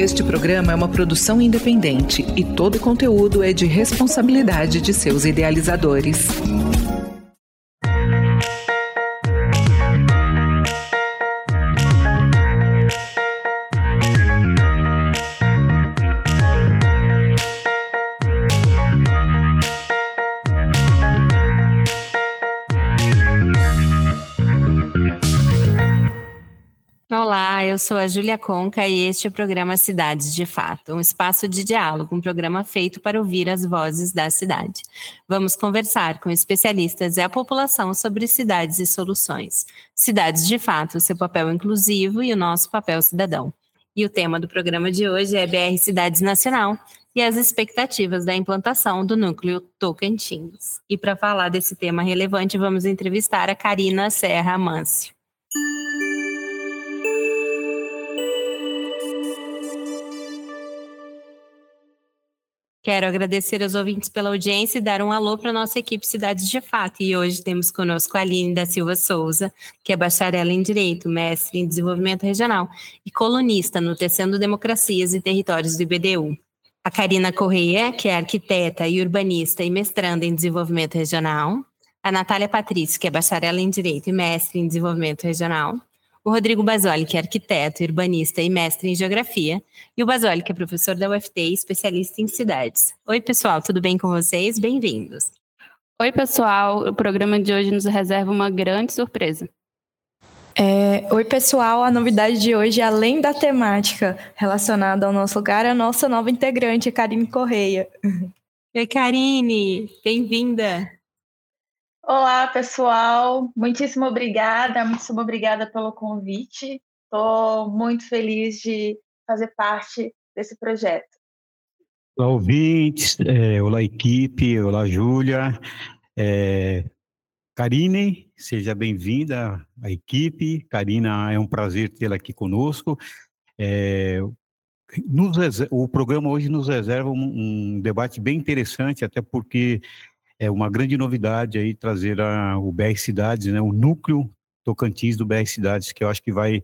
Este programa é uma produção independente e todo o conteúdo é de responsabilidade de seus idealizadores. Eu sou a Júlia Conca e este é o programa Cidades de Fato, um espaço de diálogo, um programa feito para ouvir as vozes da cidade. Vamos conversar com especialistas e a população sobre cidades e soluções. Cidades de Fato, seu papel inclusivo e o nosso papel cidadão. E o tema do programa de hoje é BR Cidades Nacional e as expectativas da implantação do Núcleo Tocantins. E para falar desse tema relevante, vamos entrevistar a Carina Serra Amâncio. Quero agradecer aos ouvintes pela audiência e dar um alô para a nossa equipe Cidades de Fato. E hoje temos conosco a Aline da Silva Souza, que é bacharela em Direito, mestre em Desenvolvimento Regional e colunista no Tecendo Democracias e Territórios do IBDU. A Carina Correia, que é arquiteta e urbanista e mestranda em Desenvolvimento Regional. A Natália Patrícia, que é bacharela em Direito e mestre em Desenvolvimento Regional. O Rodrigo Bazzoli, que é arquiteto, urbanista e mestre em Geografia, e o Bazzoli, que é professor da UFT e especialista em cidades. Oi, pessoal, tudo bem com vocês? Bem-vindos. Oi, pessoal, o programa de hoje nos reserva uma grande surpresa. Oi, pessoal, a novidade de hoje, além da temática relacionada ao nosso lugar, é a nossa nova integrante, Carina Correia. Oi, Carine, bem-vinda. Olá, pessoal. Muitíssimo obrigada pelo convite. Estou muito feliz de fazer parte desse projeto. Olá, ouvintes. Olá, equipe. Olá, Júlia. Karine, seja bem-vinda à equipe. Karina, é um prazer tê-la aqui conosco. O programa hoje nos reserva um debate bem interessante, até porque é uma grande novidade aí trazer o BR Cidades, né, o núcleo Tocantins do BR Cidades, que eu acho que vai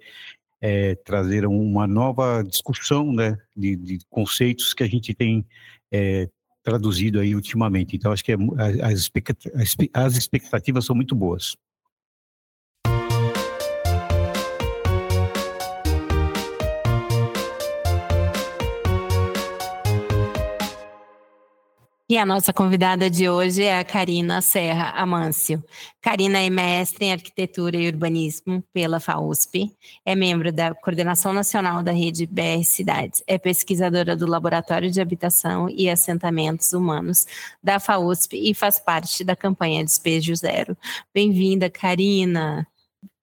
trazer uma nova discussão, né, de conceitos que a gente tem traduzido aí ultimamente. Então, acho que as expectativas são muito boas. E a nossa convidada de hoje é a Carina Serra Amâncio. Carina é mestre em Arquitetura e Urbanismo pela FAUSP, é membro da Coordenação Nacional da Rede BR Cidades, é pesquisadora do Laboratório de Habitação e Assentamentos Humanos da FAUSP e faz parte da campanha Despejo Zero. Bem-vinda, Carina!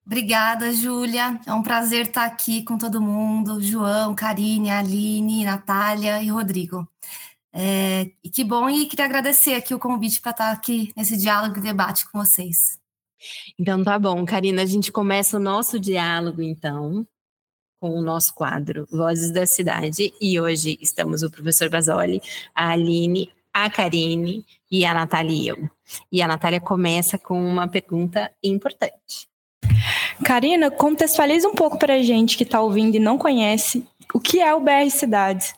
Obrigada, Júlia. É um prazer estar aqui com todo mundo, João, Carine, Aline, Natália e Rodrigo. E que bom, e queria agradecer aqui o convite para estar aqui nesse diálogo e debate com vocês. Então tá bom, Carina, a gente começa o nosso diálogo então com o nosso quadro Vozes da Cidade, e hoje estamos o professor Bazzoli, a Aline, a Karine e a Natália e eu. E a Natália começa com uma pergunta importante. Carina, contextualiza um pouco para a gente que está ouvindo e não conhece o que é o BR Cidades.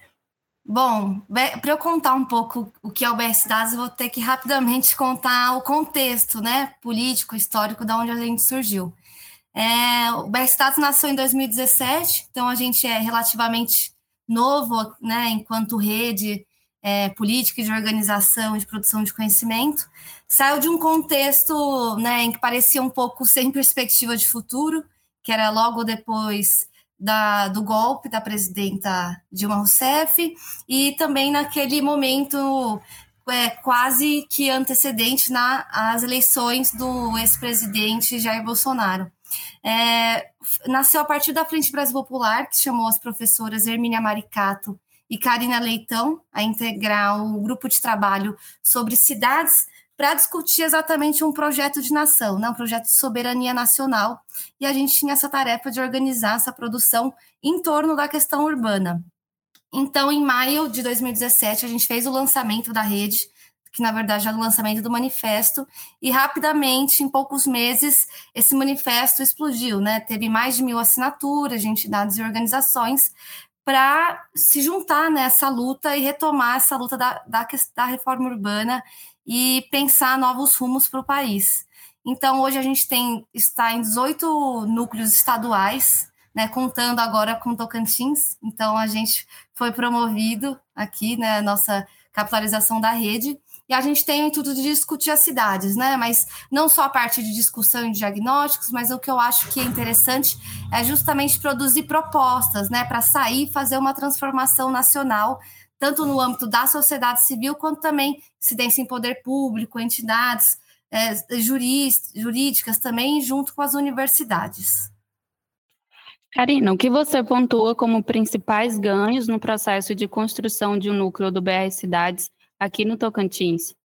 Bom, para eu contar um pouco o que é o BR Cidades, eu vou ter que rapidamente contar o contexto, né, político, histórico, de onde a gente surgiu. O BR Cidades nasceu em 2017, então a gente é relativamente novo, né, enquanto rede política, de organização e de produção de conhecimento. Saiu de um contexto, né, em que parecia um pouco sem perspectiva de futuro, que era logo depois do golpe da presidenta Dilma Rousseff, e também naquele momento quase que antecedente às eleições do ex-presidente Jair Bolsonaro. Nasceu a partir da Frente Brasil Popular, que chamou as professoras Hermínia Maricato e Carina Leitão a integrar o grupo de trabalho sobre cidades para discutir exatamente um projeto de nação, né? Um projeto de soberania nacional, e a gente tinha essa tarefa de organizar essa produção em torno da questão urbana. Então, em maio de 2017, a gente fez o lançamento da rede, que na verdade era o lançamento do manifesto, e rapidamente, em poucos meses, esse manifesto explodiu, né? Teve mais de 1.000 assinaturas de entidades e organizações, para se juntar nessa luta e retomar essa luta da reforma urbana e pensar novos rumos para o país. Então, hoje a gente está em 18 núcleos estaduais, né, contando agora com Tocantins. Então, a gente foi promovido aqui, né, a nossa capitalização da rede. E a gente tem o intuito de discutir as cidades, né? Mas não só a parte de discussão e diagnósticos, mas o que eu acho que é interessante é justamente produzir propostas, né? Para sair e fazer uma transformação nacional, tanto no âmbito da sociedade civil, quanto também incidência em poder público, entidades jurídicas também, junto com as universidades. Carina, o que você pontua como principais ganhos no processo de construção de um núcleo do BR Cidades aqui no Tocantins?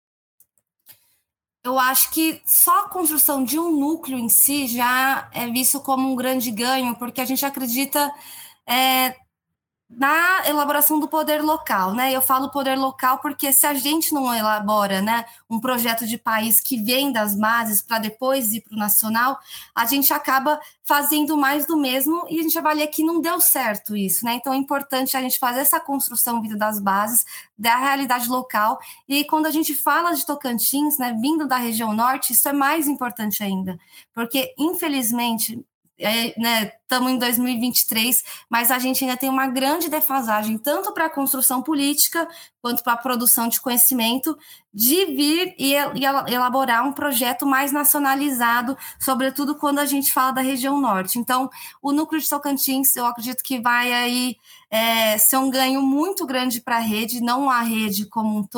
Eu acho que só a construção de um núcleo em si já é visto como um grande ganho, porque a gente acredita na elaboração do poder local, né? Eu falo poder local porque se a gente não elabora, né, um projeto de país que vem das bases para depois ir para o nacional, a gente acaba fazendo mais do mesmo e a gente avalia que não deu certo isso, né? Então é importante a gente fazer essa construção vindo das bases, da realidade local. E quando a gente fala de Tocantins, né, vindo da região norte, isso é mais importante ainda, porque infelizmente estamos em 2023, mas a gente ainda tem uma grande defasagem, tanto para a construção política, quanto para a produção de conhecimento, de vir e elaborar um projeto mais nacionalizado, sobretudo quando a gente fala da região norte. Então, o núcleo de Tocantins, eu acredito que vai aí ser um ganho muito grande para a rede, não a rede como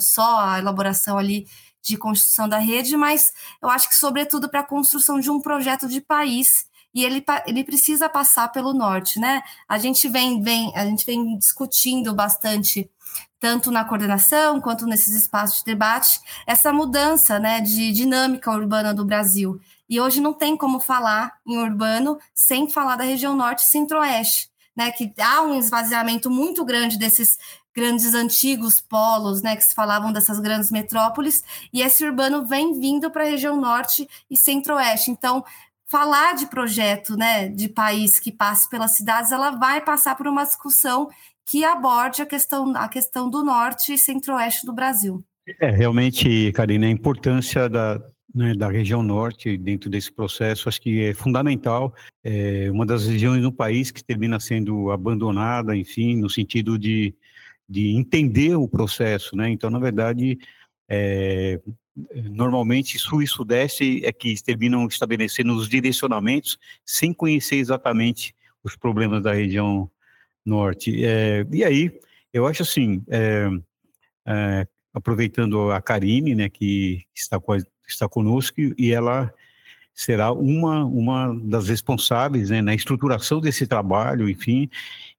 só a elaboração ali de construção da rede, mas eu acho que, sobretudo, para a construção de um projeto de país. E ele precisa passar pelo norte, né? A gente vem discutindo bastante, tanto na coordenação quanto nesses espaços de debate, essa mudança, né, de dinâmica urbana do Brasil. E hoje não tem como falar em urbano sem falar da região norte e centro-oeste, né? Que há um esvaziamento muito grande desses grandes antigos polos, né, que se falavam dessas grandes metrópoles, e esse urbano vem vindo para a região norte e centro-oeste. Então, falar de projeto, né, de país que passe pelas cidades, ela vai passar por uma discussão que aborde a questão do norte e centro-oeste do Brasil. Realmente, Karina, a importância da região norte dentro desse processo, acho que é fundamental. É uma das regiões no país que termina sendo abandonada, enfim, no sentido de entender o processo, né? Então, na verdade, normalmente sul e sudeste é que terminam estabelecendo os direcionamentos sem conhecer exatamente os problemas da região norte. E aí, eu acho assim, aproveitando a Karine, né, que está conosco, e ela será uma das responsáveis, né, na estruturação desse trabalho, enfim.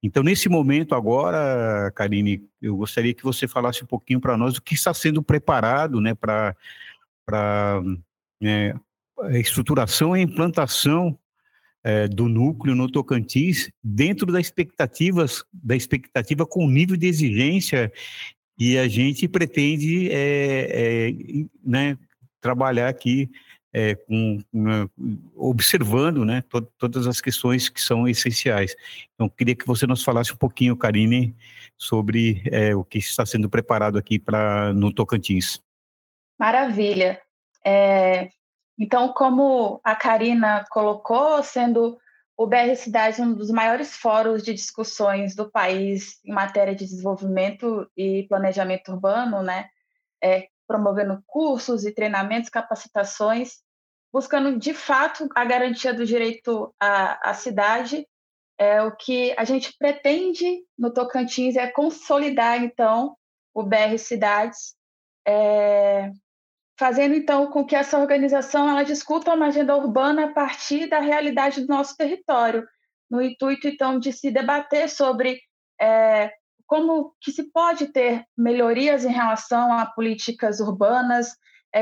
Então, nesse momento agora, Karine, eu gostaria que você falasse um pouquinho para nós do que está sendo preparado, né, para a estruturação e a implantação do núcleo no Tocantins dentro da expectativa com o nível de exigência que a gente pretende trabalhar aqui, observando, né, todas as questões que são essenciais. Então, queria que você nos falasse um pouquinho, Karine, sobre o que está sendo preparado aqui no Tocantins. Maravilha. Então, como a Karina colocou, sendo o BR Cidade um dos maiores fóruns de discussões do país em matéria de desenvolvimento e planejamento urbano, né, promovendo cursos e treinamentos, capacitações, buscando, de fato, a garantia do direito à cidade. O que a gente pretende no Tocantins é consolidar, então, o BR Cidades, fazendo, então, com que essa organização ela discuta uma agenda urbana a partir da realidade do nosso território, no intuito, então, de se debater sobre como que se pode ter melhorias em relação a políticas urbanas,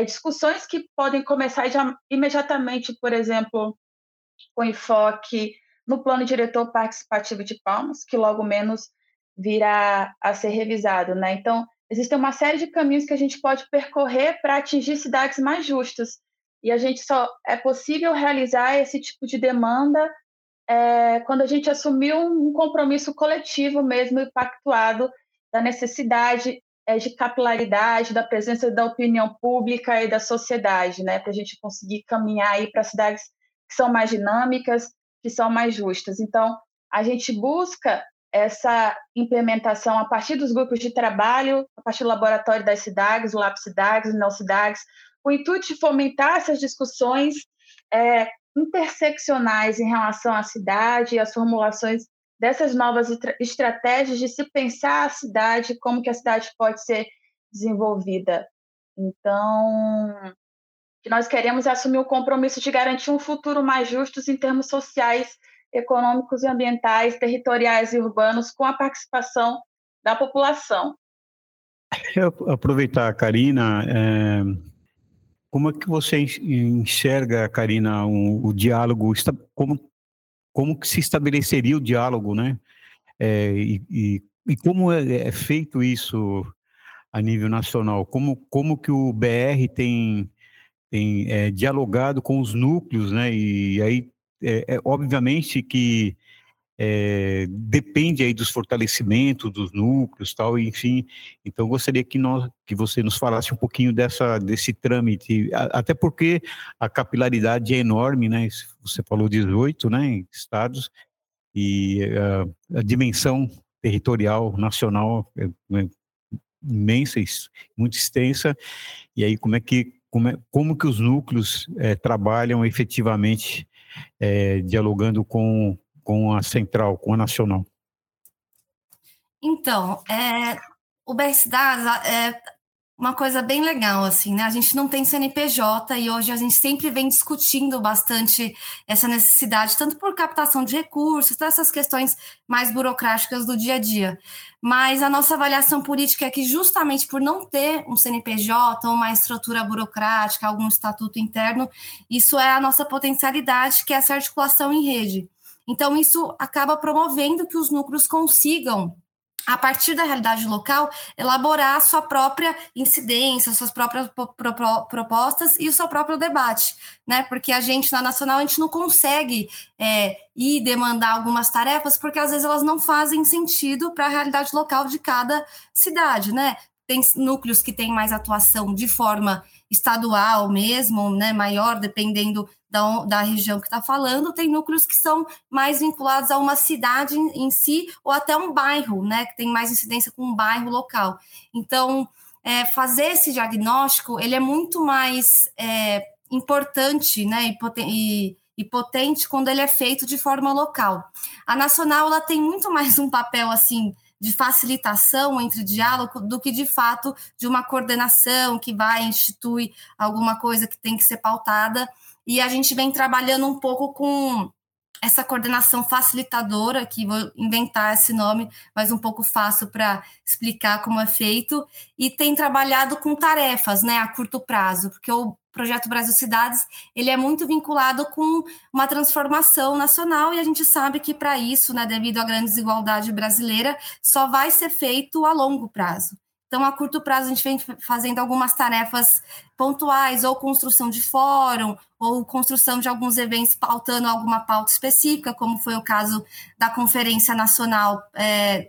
discussões que podem começar imediatamente, por exemplo, com enfoque no plano diretor participativo de Palmas, que logo menos virá a ser revisado, né? Então, existem uma série de caminhos que a gente pode percorrer para atingir cidades mais justas, e a gente só é possível realizar esse tipo de demanda quando a gente assumiu um compromisso coletivo mesmo e pactuado da necessidade de capilaridade, da presença da opinião pública e da sociedade, né, para a gente conseguir caminhar aí para cidades que são mais dinâmicas, que são mais justas. Então, a gente busca essa implementação a partir dos grupos de trabalho, a partir do laboratório das cidades, o LabCidades, o Neo Cidades, o intuito de fomentar essas discussões interseccionais em relação à cidade e às formulações dessas novas estratégias de se pensar a cidade, como que a cidade pode ser desenvolvida. Então, nós queremos assumir o compromisso de garantir um futuro mais justo em termos sociais, econômicos e ambientais, territoriais e urbanos, com a participação da população. Eu aproveitar, Carina, como é que você enxerga, Carina, o diálogo, como que se estabeleceria o diálogo, né? E como é feito isso a nível nacional? Como que o BR tem dialogado com os núcleos, né? E aí, obviamente que depende aí dos fortalecimentos dos núcleos, tal, enfim. Então, gostaria que você nos falasse um pouquinho desse trâmite, até porque a capilaridade é enorme, né? Você falou 18, né, estados, e a dimensão territorial nacional é imensa, muito extensa. E aí como que os núcleos trabalham efetivamente dialogando com a central, com a nacional? Então, o BR Cidades é uma coisa bem legal, assim, né? A gente não tem CNPJ e hoje a gente sempre vem discutindo bastante essa necessidade, tanto por captação de recursos, dessas questões mais burocráticas do dia a dia. Mas a nossa avaliação política é que justamente por não ter um CNPJ ou uma estrutura burocrática, algum estatuto interno, isso é a nossa potencialidade, que é essa articulação em rede. Então, isso acaba promovendo que os núcleos consigam, a partir da realidade local, elaborar a sua própria incidência, suas próprias propostas e o seu próprio debate, né? Porque a gente, na nacional, a gente não consegue ir demandar algumas tarefas, porque às vezes elas não fazem sentido para a realidade local de cada cidade, né? Tem núcleos que têm mais atuação de forma estadual mesmo, né, maior, dependendo da região que está falando, tem núcleos que são mais vinculados a uma cidade em si ou até um bairro, né, que tem mais incidência com um bairro local. Então, fazer esse diagnóstico, ele é muito mais importante, né, e potente quando ele é feito de forma local. A nacional, ela tem muito mais um papel, assim, de facilitação entre diálogo do que, de fato, de uma coordenação que vai, institui alguma coisa que tem que ser pautada. E a gente vem trabalhando um pouco com essa coordenação facilitadora, que vou inventar esse nome, mas um pouco fácil para explicar como é feito, e tem trabalhado com tarefas, né, a curto prazo, porque o Projeto Brasil Cidades, ele é muito vinculado com uma transformação nacional e a gente sabe que para isso, né, devido à grande desigualdade brasileira, só vai ser feito a longo prazo. Então, a curto prazo, a gente vem fazendo algumas tarefas pontuais, ou construção de fórum, ou construção de alguns eventos pautando alguma pauta específica, como foi o caso da Conferência Nacional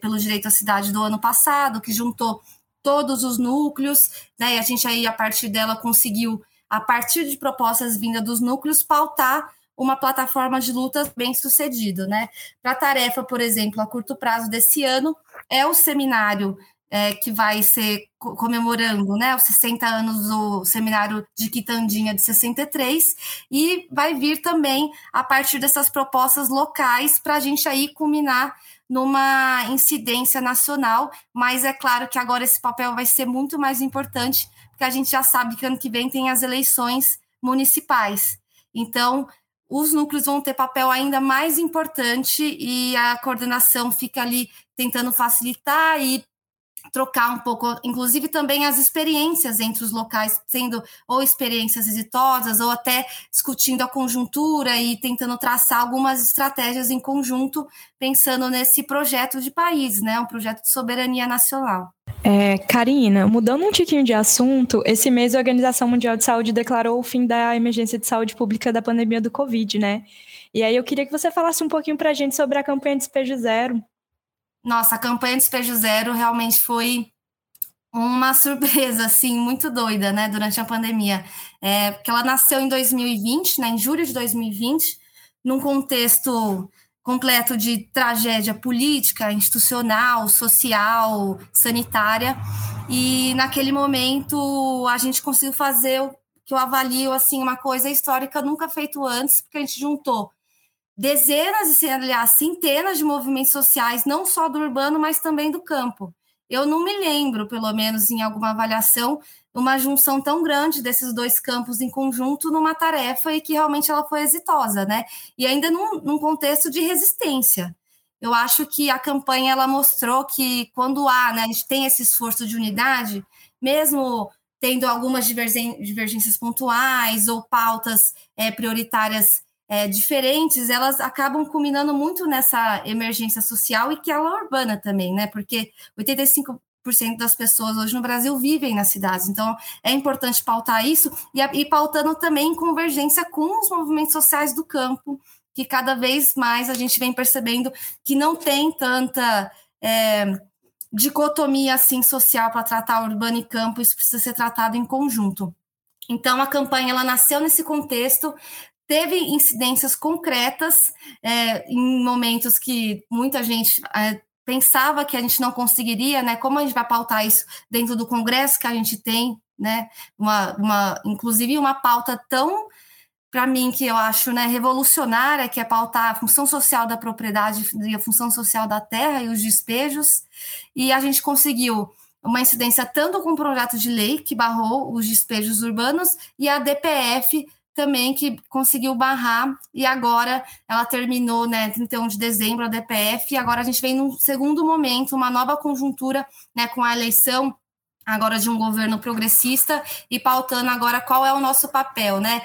pelo Direito à Cidade do ano passado, que juntou todos os núcleos, né, e a gente aí, a partir dela, conseguiu, a partir de propostas vindas dos núcleos, pautar uma plataforma de lutas bem-sucedida, né? Para a tarefa, por exemplo, a curto prazo desse ano, é o seminário que vai ser comemorando, né, os 60 anos do seminário de Quitandinha de 63, e vai vir também a partir dessas propostas locais para a gente aí culminar numa incidência nacional, mas é claro que agora esse papel vai ser muito mais importante, porque a gente já sabe que ano que vem tem as eleições municipais. Então, os núcleos vão ter papel ainda mais importante e a coordenação fica ali tentando facilitar e trocar um pouco, inclusive também as experiências entre os locais, sendo ou experiências exitosas ou até discutindo a conjuntura e tentando traçar algumas estratégias em conjunto, pensando nesse projeto de país, né? Um projeto de soberania nacional. Carina, mudando um tiquinho de assunto, esse mês a Organização Mundial de Saúde declarou o fim da emergência de saúde pública da pandemia do Covid, né? E aí eu queria que você falasse um pouquinho pra gente sobre a campanha Despejo Zero. Nossa, a campanha Despejo Zero realmente foi uma surpresa, assim, muito doida, né, durante a pandemia. Porque ela nasceu em 2020, né, em julho de 2020, num contexto completo de tragédia política, institucional, social, sanitária, e naquele momento a gente conseguiu fazer o que eu avalio, assim, uma coisa histórica nunca feito antes, porque a gente juntou dezenas e, aliás, centenas de movimentos sociais, não só do urbano, mas também do campo. Eu não me lembro, pelo menos em alguma avaliação, uma junção tão grande desses dois campos em conjunto numa tarefa e que realmente ela foi exitosa, né? E ainda num contexto de resistência. Eu acho que a campanha ela mostrou que quando há, né, a gente tem esse esforço de unidade, mesmo tendo algumas divergências pontuais ou pautas prioritárias diferentes, elas acabam culminando muito nessa emergência social e que ela é urbana também, né? Porque 85% das pessoas hoje no Brasil vivem nas cidades, então é importante pautar isso e pautando também em convergência com os movimentos sociais do campo, que cada vez mais a gente vem percebendo que não tem tanta dicotomia assim, social para tratar urbano e campo, isso precisa ser tratado em conjunto. Então a campanha ela nasceu nesse contexto, teve incidências concretas em momentos que muita gente pensava que a gente não conseguiria, né? Como a gente vai pautar isso dentro do Congresso que a gente tem, né? Inclusive uma pauta tão, para mim, que eu acho, né, revolucionária, que é pautar a função social da propriedade e a função social da terra e os despejos, e a gente conseguiu uma incidência tanto com o projeto de lei que barrou os despejos urbanos e a DPF também que conseguiu barrar, e agora ela terminou, né, 31 de dezembro, a DPF, e agora a gente vem num segundo momento, uma nova conjuntura, né, com a eleição agora de um governo progressista e pautando agora qual é o nosso papel, né,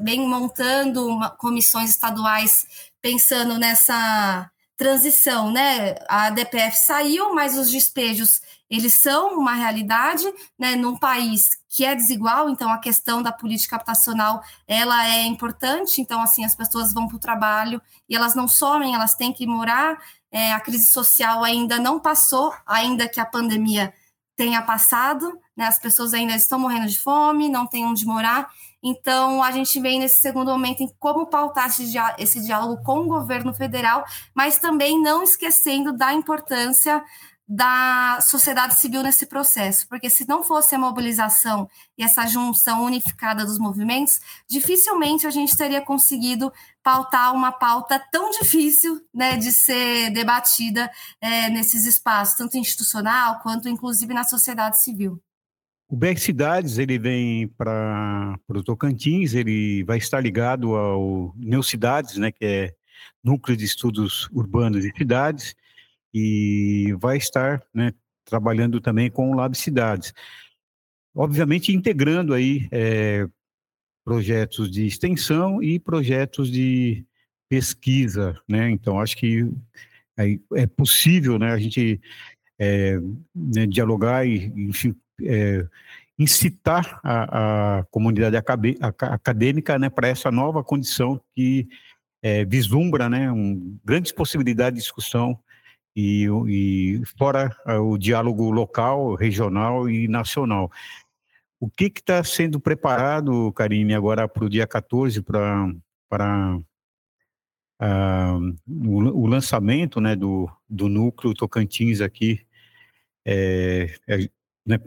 bem montando comissões estaduais pensando nessa transição, né, a DPF saiu, mas os despejos eles são uma realidade, né, num país que é desigual, então a questão da política habitacional ela é importante, então assim, as pessoas vão para o trabalho e elas não somem, elas têm que morar, a crise social ainda não passou, ainda que a pandemia tenha passado, né, as pessoas ainda estão morrendo de fome, não tem onde morar, então a gente vem nesse segundo momento em como pautar esse diálogo com o governo federal, mas também não esquecendo da importância da sociedade civil nesse processo, porque se não fosse a mobilização e essa junção unificada dos movimentos, dificilmente a gente teria conseguido pautar uma pauta tão difícil, né, de ser debatida nesses espaços, tanto institucional quanto inclusive na sociedade civil. O LabCidades, ele vem para o Tocantins, ele vai estar ligado ao Neo Cidades, né, que é Núcleo de Estudos Urbanos e Cidades, e vai estar, né, trabalhando também com o LabCidades. Obviamente, integrando aí projetos de extensão e projetos de pesquisa, né? Então, acho que aí é possível, né, a gente né, dialogar e, enfim, incitar a comunidade acadêmica, né, para essa nova condição que vislumbra, né, grandes possibilidades de discussão e fora o diálogo local, regional e nacional. O que está sendo preparado, Karine, agora para o dia 14, para o lançamento, né, do Núcleo Tocantins aqui, né,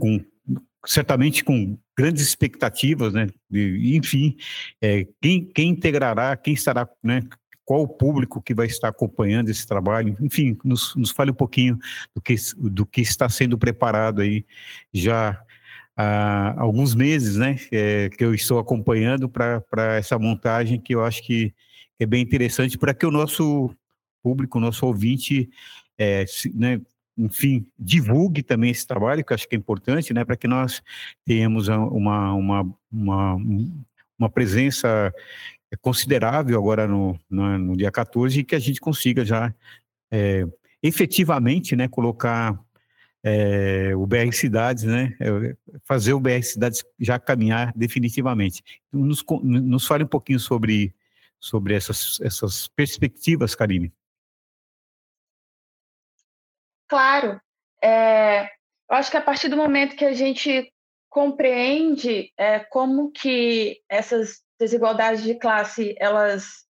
certamente com grandes expectativas, né, enfim, quem integrará, quem estará, né, qual o público que vai estar acompanhando esse trabalho, enfim, nos fale um pouquinho do que está sendo preparado aí já há alguns meses, né, que eu estou acompanhando para essa montagem que eu acho que é bem interessante para que o nosso público, o nosso ouvinte, né, enfim, divulgue também esse trabalho, que eu acho que é importante, né, para que nós tenhamos uma presença considerável agora no dia 14 e que a gente consiga já efetivamente, né, colocar o BR Cidades, né? Fazer o BR Cidades já caminhar definitivamente. Nos fale um pouquinho sobre essas perspectivas, Karine. Claro. Eu acho que a partir do momento que a gente compreende como que essas desigualdades de classe, elas,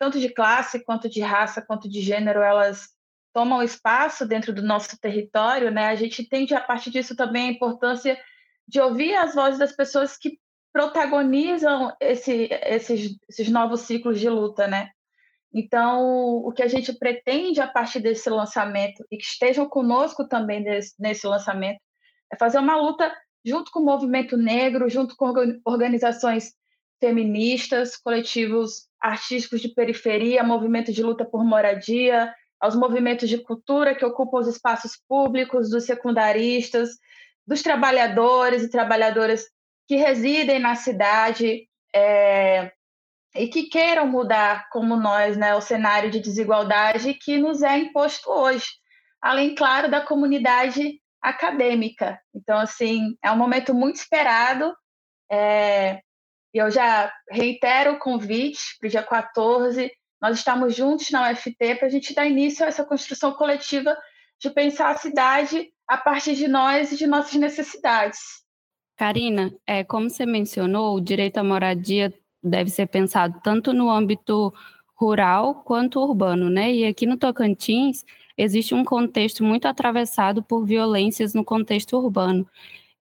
tanto de classe, quanto de raça, quanto de gênero, elas tomam espaço dentro do nosso território, né? A gente entende, a partir disso, também a importância de ouvir as vozes das pessoas que protagonizam esses novos ciclos de luta, né? Então, o que a gente pretende a partir desse lançamento, e que estejam conosco também nesse lançamento, é fazer uma luta junto com o movimento negro, junto com organizações feministas, coletivos artísticos de periferia, movimento de luta por moradia, aos movimentos de cultura que ocupam os espaços públicos, dos secundaristas, dos trabalhadores e trabalhadoras que residem na cidade e que queiram mudar, como nós, né, o cenário de desigualdade que nos é imposto hoje, além, claro, da comunidade acadêmica. Então, assim, é um momento muito esperado, e eu já reitero o convite para o dia 14, nós estamos juntos na UFT para a gente dar início a essa construção coletiva de pensar a cidade a partir de nós e de nossas necessidades. Karina, como você mencionou, o direito à moradia deve ser pensado tanto no âmbito rural quanto urbano, né? E aqui no Tocantins existe um contexto muito atravessado por violências no contexto urbano.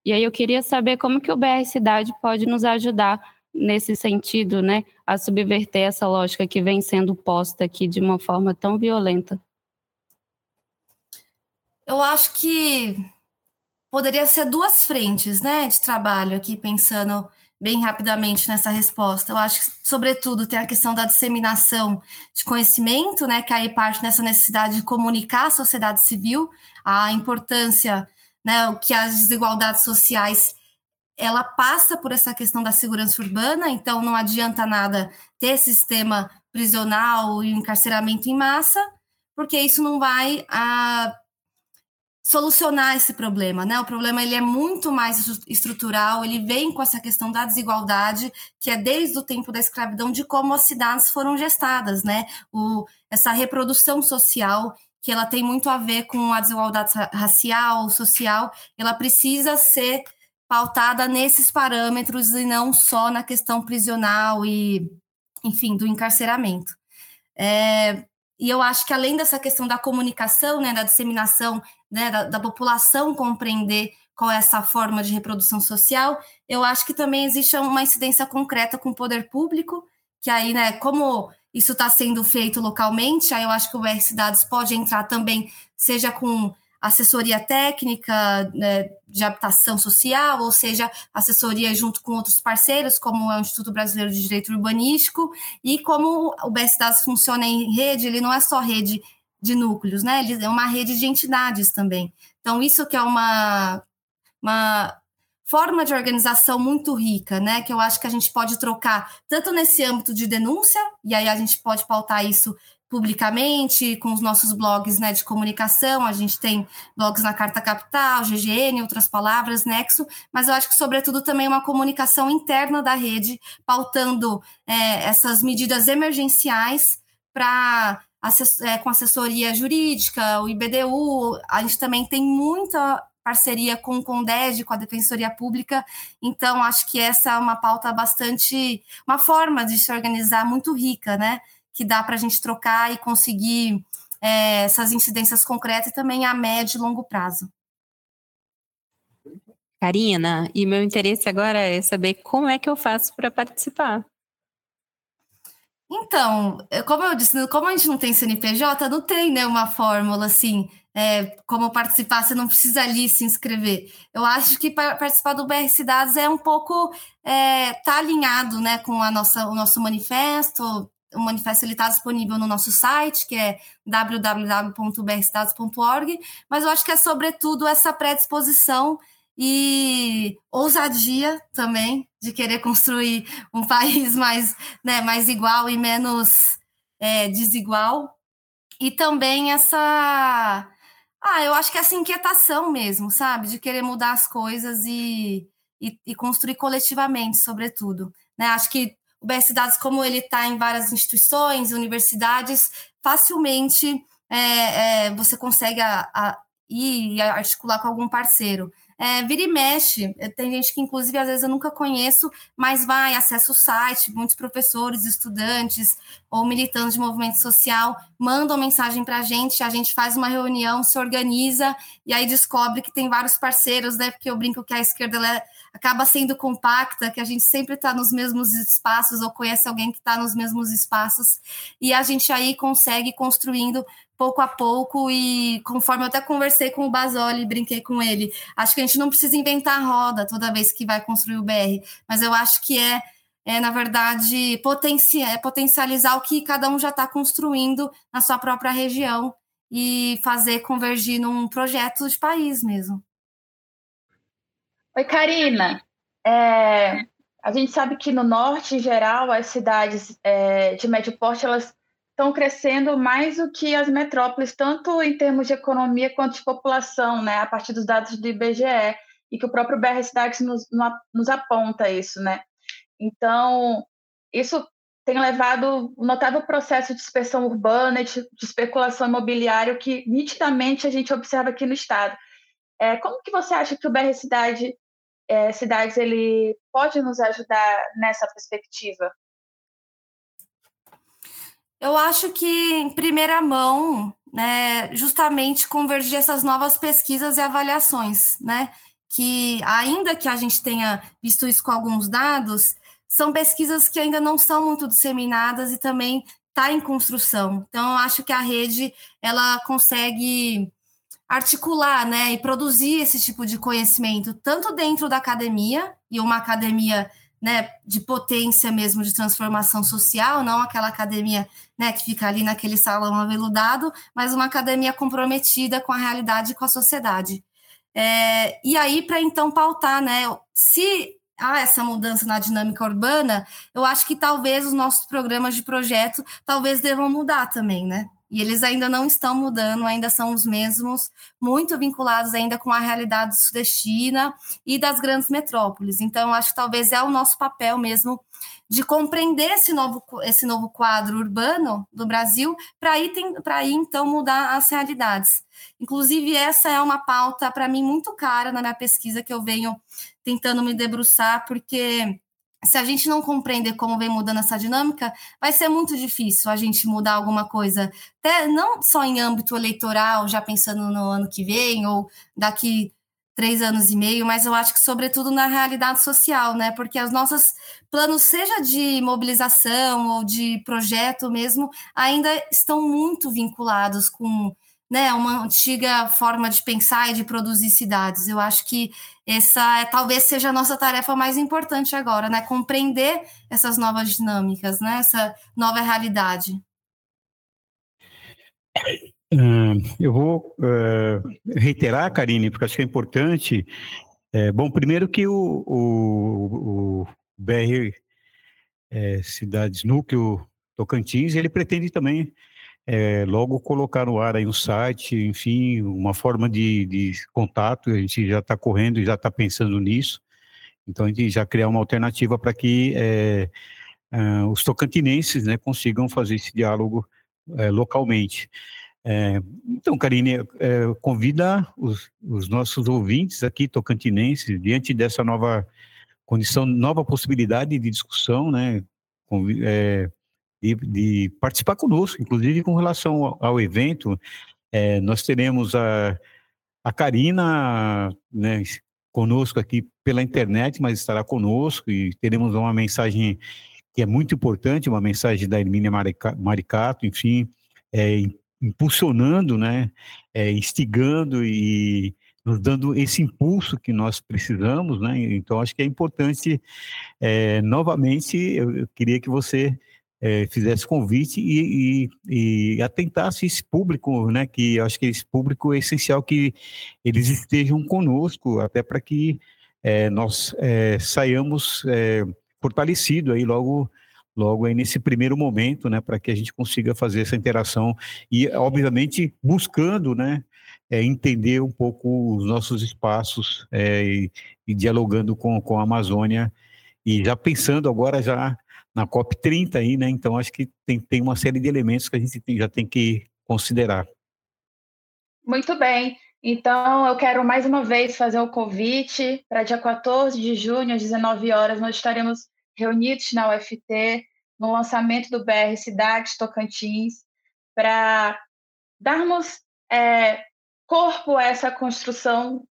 E aí eu queria saber como que o BR Cidade pode nos ajudar nesse sentido, né, a subverter essa lógica que vem sendo posta aqui de uma forma tão violenta. Eu acho que poderia ser duas frentes, né, de trabalho aqui, pensando bem rapidamente nessa resposta. Eu acho que, sobretudo, tem a questão da disseminação de conhecimento, né, que aí parte nessa necessidade de comunicar à sociedade civil a importância, né, que as desigualdades sociais, ela passa por essa questão da segurança urbana, então não adianta nada ter sistema prisional e encarceramento em massa, porque isso não vai solucionar esse problema, né? O problema, ele é muito mais estrutural, ele vem com essa questão da desigualdade, que é desde o tempo da escravidão, de como as cidades foram gestadas, né? Essa reprodução social, que ela tem muito a ver com a desigualdade racial, social, ela precisa ser pautada nesses parâmetros e não só na questão prisional e, enfim, do encarceramento. E eu acho que, além dessa questão da comunicação, né, da disseminação, né, da população compreender qual é essa forma de reprodução social, eu acho que também existe uma incidência concreta com o poder público, que aí, né, como isso está sendo feito localmente, aí eu acho que o BR Cidades pode entrar também, seja com assessoria técnica, né, de habitação social, ou seja, assessoria junto com outros parceiros, como é o Instituto Brasileiro de Direito Urbanístico, e como o BR Cidades funciona em rede, ele não é só rede de núcleos, né? Ele é uma rede de entidades também. Então, isso que é uma forma de organização muito rica, né? Que eu acho que a gente pode trocar tanto nesse âmbito de denúncia, e aí a gente pode pautar isso publicamente, com os nossos blogs, né, de comunicação, a gente tem blogs na Carta Capital, GGN, Outras Palavras, Nexo, mas eu acho que, sobretudo, também uma comunicação interna da rede, pautando essas medidas emergenciais com assessoria jurídica, o IBDU, a gente também tem muita parceria com o CONDED, com a Defensoria Pública, então acho que essa é uma pauta bastante, uma forma de se organizar muito rica, né, que dá para a gente trocar e conseguir essas incidências concretas e também a médio e longo prazo. Karina, e meu interesse agora é saber como é que eu faço para participar. Então, como eu disse, como a gente não tem CNPJ, não tem, né, uma fórmula assim, como participar, você não precisa ali se inscrever. Eu acho que participar do BR Cidades é um pouco tá alinhado, né, com o nosso manifesto. O manifesto está disponível no nosso site, que é www.brcidades.org, mas eu acho que é, sobretudo, essa predisposição e ousadia também de querer construir um país mais, né, mais igual e menos desigual, e também essa Ah, eu acho que essa inquietação mesmo, sabe? De querer mudar as coisas e construir coletivamente, sobretudo. Né? Acho que o BR Cidades, como ele está em várias instituições, universidades, facilmente você consegue ir articular com algum parceiro. Vira e mexe, tem gente que, inclusive, às vezes eu nunca conheço, mas vai, acessa o site, muitos professores, estudantes ou militantes de movimento social mandam mensagem para a gente faz uma reunião, se organiza e aí descobre que tem vários parceiros, né? Porque eu brinco que a esquerda ela acaba sendo compacta, que a gente sempre está nos mesmos espaços ou conhece alguém que está nos mesmos espaços e a gente aí consegue construindo pouco a pouco, e conforme eu até conversei com o Bazzoli, brinquei com ele, acho que a gente não precisa inventar roda toda vez que vai construir o BR, mas eu acho que na verdade, potencializar o que cada um já está construindo na sua própria região e fazer convergir num projeto de país mesmo. Oi, Carina. A gente sabe que no norte, em geral, as cidades de médio porte, elas estão crescendo mais do que as metrópoles, tanto em termos de economia quanto de população, né? A partir dos dados do IBGE, e que o próprio BR Cidades nos aponta isso, né? Então, isso tem levado um notável processo de dispersão urbana, de especulação imobiliária, que nitidamente a gente observa aqui no estado. Como que você acha que o BR Cidades ele pode nos ajudar nessa perspectiva? Eu acho que, em primeira mão, né, justamente convergir essas novas pesquisas e avaliações, né, que ainda que a gente tenha visto isso com alguns dados, são pesquisas que ainda não são muito disseminadas e também está em construção. Então, eu acho que a rede ela consegue articular, né, e produzir esse tipo de conhecimento, tanto dentro da academia, e uma academia, né, de potência mesmo, de transformação social, não aquela academia, né, que fica ali naquele salão aveludado, mas uma academia comprometida com a realidade e com a sociedade. E aí, para então pautar, né, se há essa mudança na dinâmica urbana, eu acho que talvez os nossos programas de projeto talvez devam mudar também, né? E eles ainda não estão mudando, ainda são os mesmos, muito vinculados ainda com a realidade sudestina e das grandes metrópoles. Então, acho que talvez é o nosso papel mesmo de compreender esse novo quadro urbano do Brasil para aí, então, mudar as realidades. Inclusive, essa é uma pauta, para mim, muito cara na minha pesquisa que eu venho tentando me debruçar, porque se a gente não compreender como vem mudando essa dinâmica, vai ser muito difícil a gente mudar alguma coisa, até não só em âmbito eleitoral, já pensando no ano que vem ou daqui 3 anos e meio, mas eu acho que sobretudo na realidade social, né? Porque os nossos planos, seja de mobilização ou de projeto mesmo, ainda estão muito vinculados com, né, uma antiga forma de pensar e de produzir cidades. Eu acho que essa talvez seja a nossa tarefa mais importante agora, né? Compreender essas novas dinâmicas, né? Essa nova realidade. Eu vou reiterar, Karine, porque acho que é importante. Bom, primeiro que o BR Cidades Núcleo Tocantins, ele pretende também logo colocar no ar aí um site, enfim, uma forma de contato. A gente já está correndo, já está pensando nisso, então a gente já criar uma alternativa para que os tocantinenses, né, consigam fazer esse diálogo localmente. Então, Karine, convida os nossos ouvintes aqui, tocantinenses, diante dessa nova condição, nova possibilidade de discussão, né, de participar conosco, inclusive com relação ao evento. Nós teremos a Carina, né, conosco aqui pela internet, mas estará conosco, e teremos uma mensagem que é muito importante, uma mensagem da Hermínia Maricato, enfim, impulsionando, né, instigando e nos dando esse impulso que nós precisamos, né? Então acho que é importante, novamente, eu queria que você fizesse convite e atentasse esse público, né, que acho que esse público é essencial que eles estejam conosco, até para que nós saiamos fortalecidos aí logo aí nesse primeiro momento, né, para que a gente consiga fazer essa interação e, obviamente, buscando, né, entender um pouco os nossos espaços e dialogando com a Amazônia e já pensando agora já na COP30 aí, né? Então acho que tem uma série de elementos que a gente já tem que considerar. Muito bem. Então, eu quero mais uma vez fazer o convite para dia 14 de junho, às 19 horas, nós estaremos reunidos na UFT, no lançamento do BR Cidades Tocantins, para darmos corpo a essa construção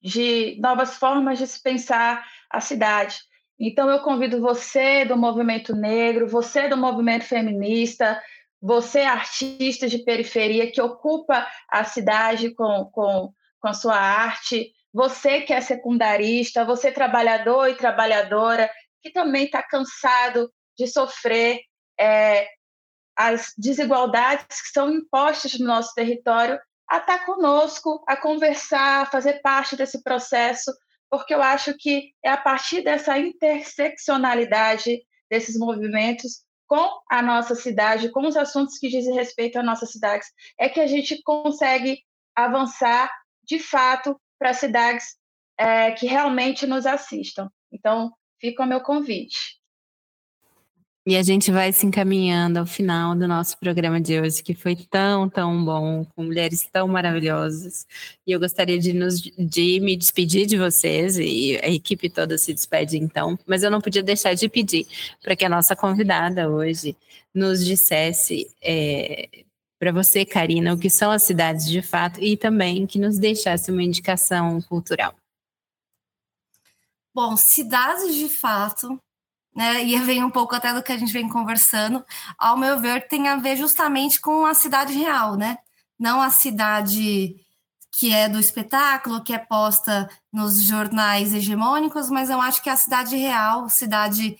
de novas formas de se pensar a cidade. Então, eu convido você do movimento negro, você do movimento feminista, você, artista de periferia que ocupa a cidade com a sua arte, você que é secundarista, você trabalhador e trabalhadora que também está cansado de sofrer as desigualdades que são impostas no nosso território, a estar conosco, a conversar, a fazer parte desse processo, porque eu acho que é a partir dessa interseccionalidade desses movimentos com a nossa cidade, com os assuntos que dizem respeito às nossas cidades, é que a gente consegue avançar, de fato, para cidades que realmente nos assistam. Então, fica o meu convite. E a gente vai se encaminhando ao final do nosso programa de hoje, que foi tão, tão bom, com mulheres tão maravilhosas. E eu gostaria de me despedir de vocês, e a equipe toda se despede então, mas eu não podia deixar de pedir para que a nossa convidada hoje nos dissesse, para você, Carina, o que são as cidades de fato e também que nos deixasse uma indicação cultural. Bom, cidades de fato... né, e vem um pouco até do que a gente vem conversando, ao meu ver, tem a ver justamente com a cidade real, né? Não a cidade que é do espetáculo, que é posta nos jornais hegemônicos, mas eu acho que é a cidade real, cidade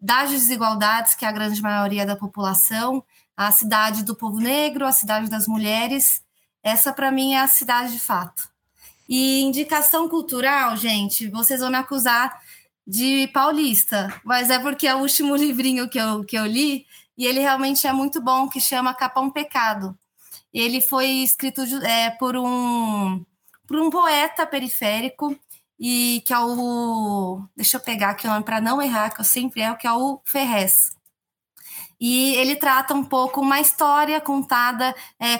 das desigualdades, que é a grande maioria da população, a cidade do povo negro, a cidade das mulheres, essa para mim é a cidade de fato. E indicação cultural, gente, vocês vão me acusar de paulista, mas é porque é o último livrinho que eu li, e ele realmente é muito bom, que chama Capão Pecado. Ele foi escrito por um poeta periférico, e que é o... deixa eu pegar aqui o nome para não errar, que eu sempre erro, que é o Ferrez. E ele trata um pouco uma história contada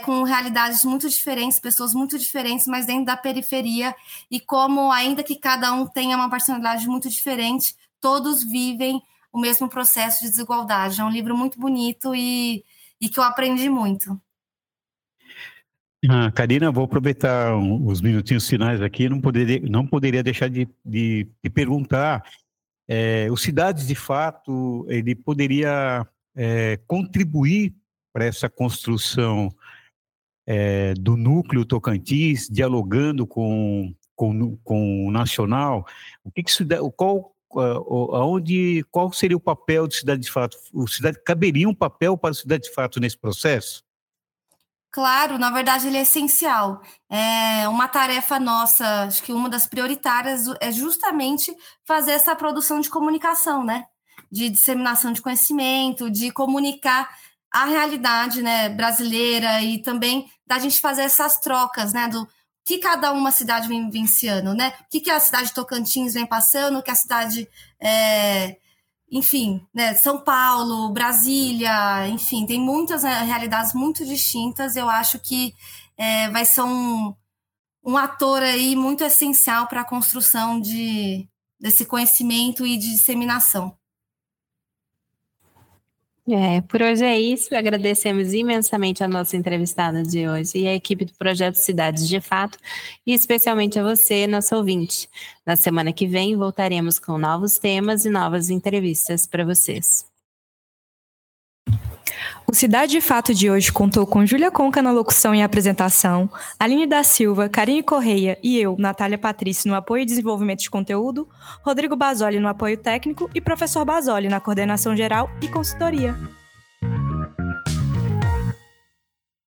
com realidades muito diferentes, pessoas muito diferentes, mas dentro da periferia, e como, ainda que cada um tenha uma personalidade muito diferente, todos vivem o mesmo processo de desigualdade. É um livro muito bonito e que eu aprendi muito. Carina, vou aproveitar os minutinhos finais aqui, não poderia deixar de perguntar, o Cidades de Fato, ele poderia... contribuir para essa construção do núcleo Tocantins, dialogando com o nacional, qual seria o papel do Cidade de Fato? Caberia um papel para o Cidade de Fato nesse processo? Claro, na verdade ele é essencial. É uma tarefa nossa, acho que uma das prioritárias é justamente fazer essa produção de comunicação, né? De disseminação de conhecimento, de comunicar a realidade, né, brasileira, e também da gente fazer essas trocas, né, do que cada uma cidade vem vivenciando, né, o que a cidade de Tocantins vem passando, o que a cidade, enfim, né, São Paulo, Brasília, enfim, tem muitas realidades muito distintas. Eu acho que vai ser um ator aí muito essencial para a construção desse conhecimento e de disseminação. Por hoje é isso, agradecemos imensamente a nossa entrevistada de hoje e a equipe do projeto Cidades de Fato, e especialmente a você, nosso ouvinte. Na semana que vem voltaremos com novos temas e novas entrevistas para vocês. O Cidade de Fato de hoje contou com Júlia Conca na locução e apresentação, Aline da Silva, Carina Correia e eu, Natália Patrícia, no apoio e desenvolvimento de conteúdo, Rodrigo Bazzoli no apoio técnico e professor Bazzoli na coordenação geral e consultoria.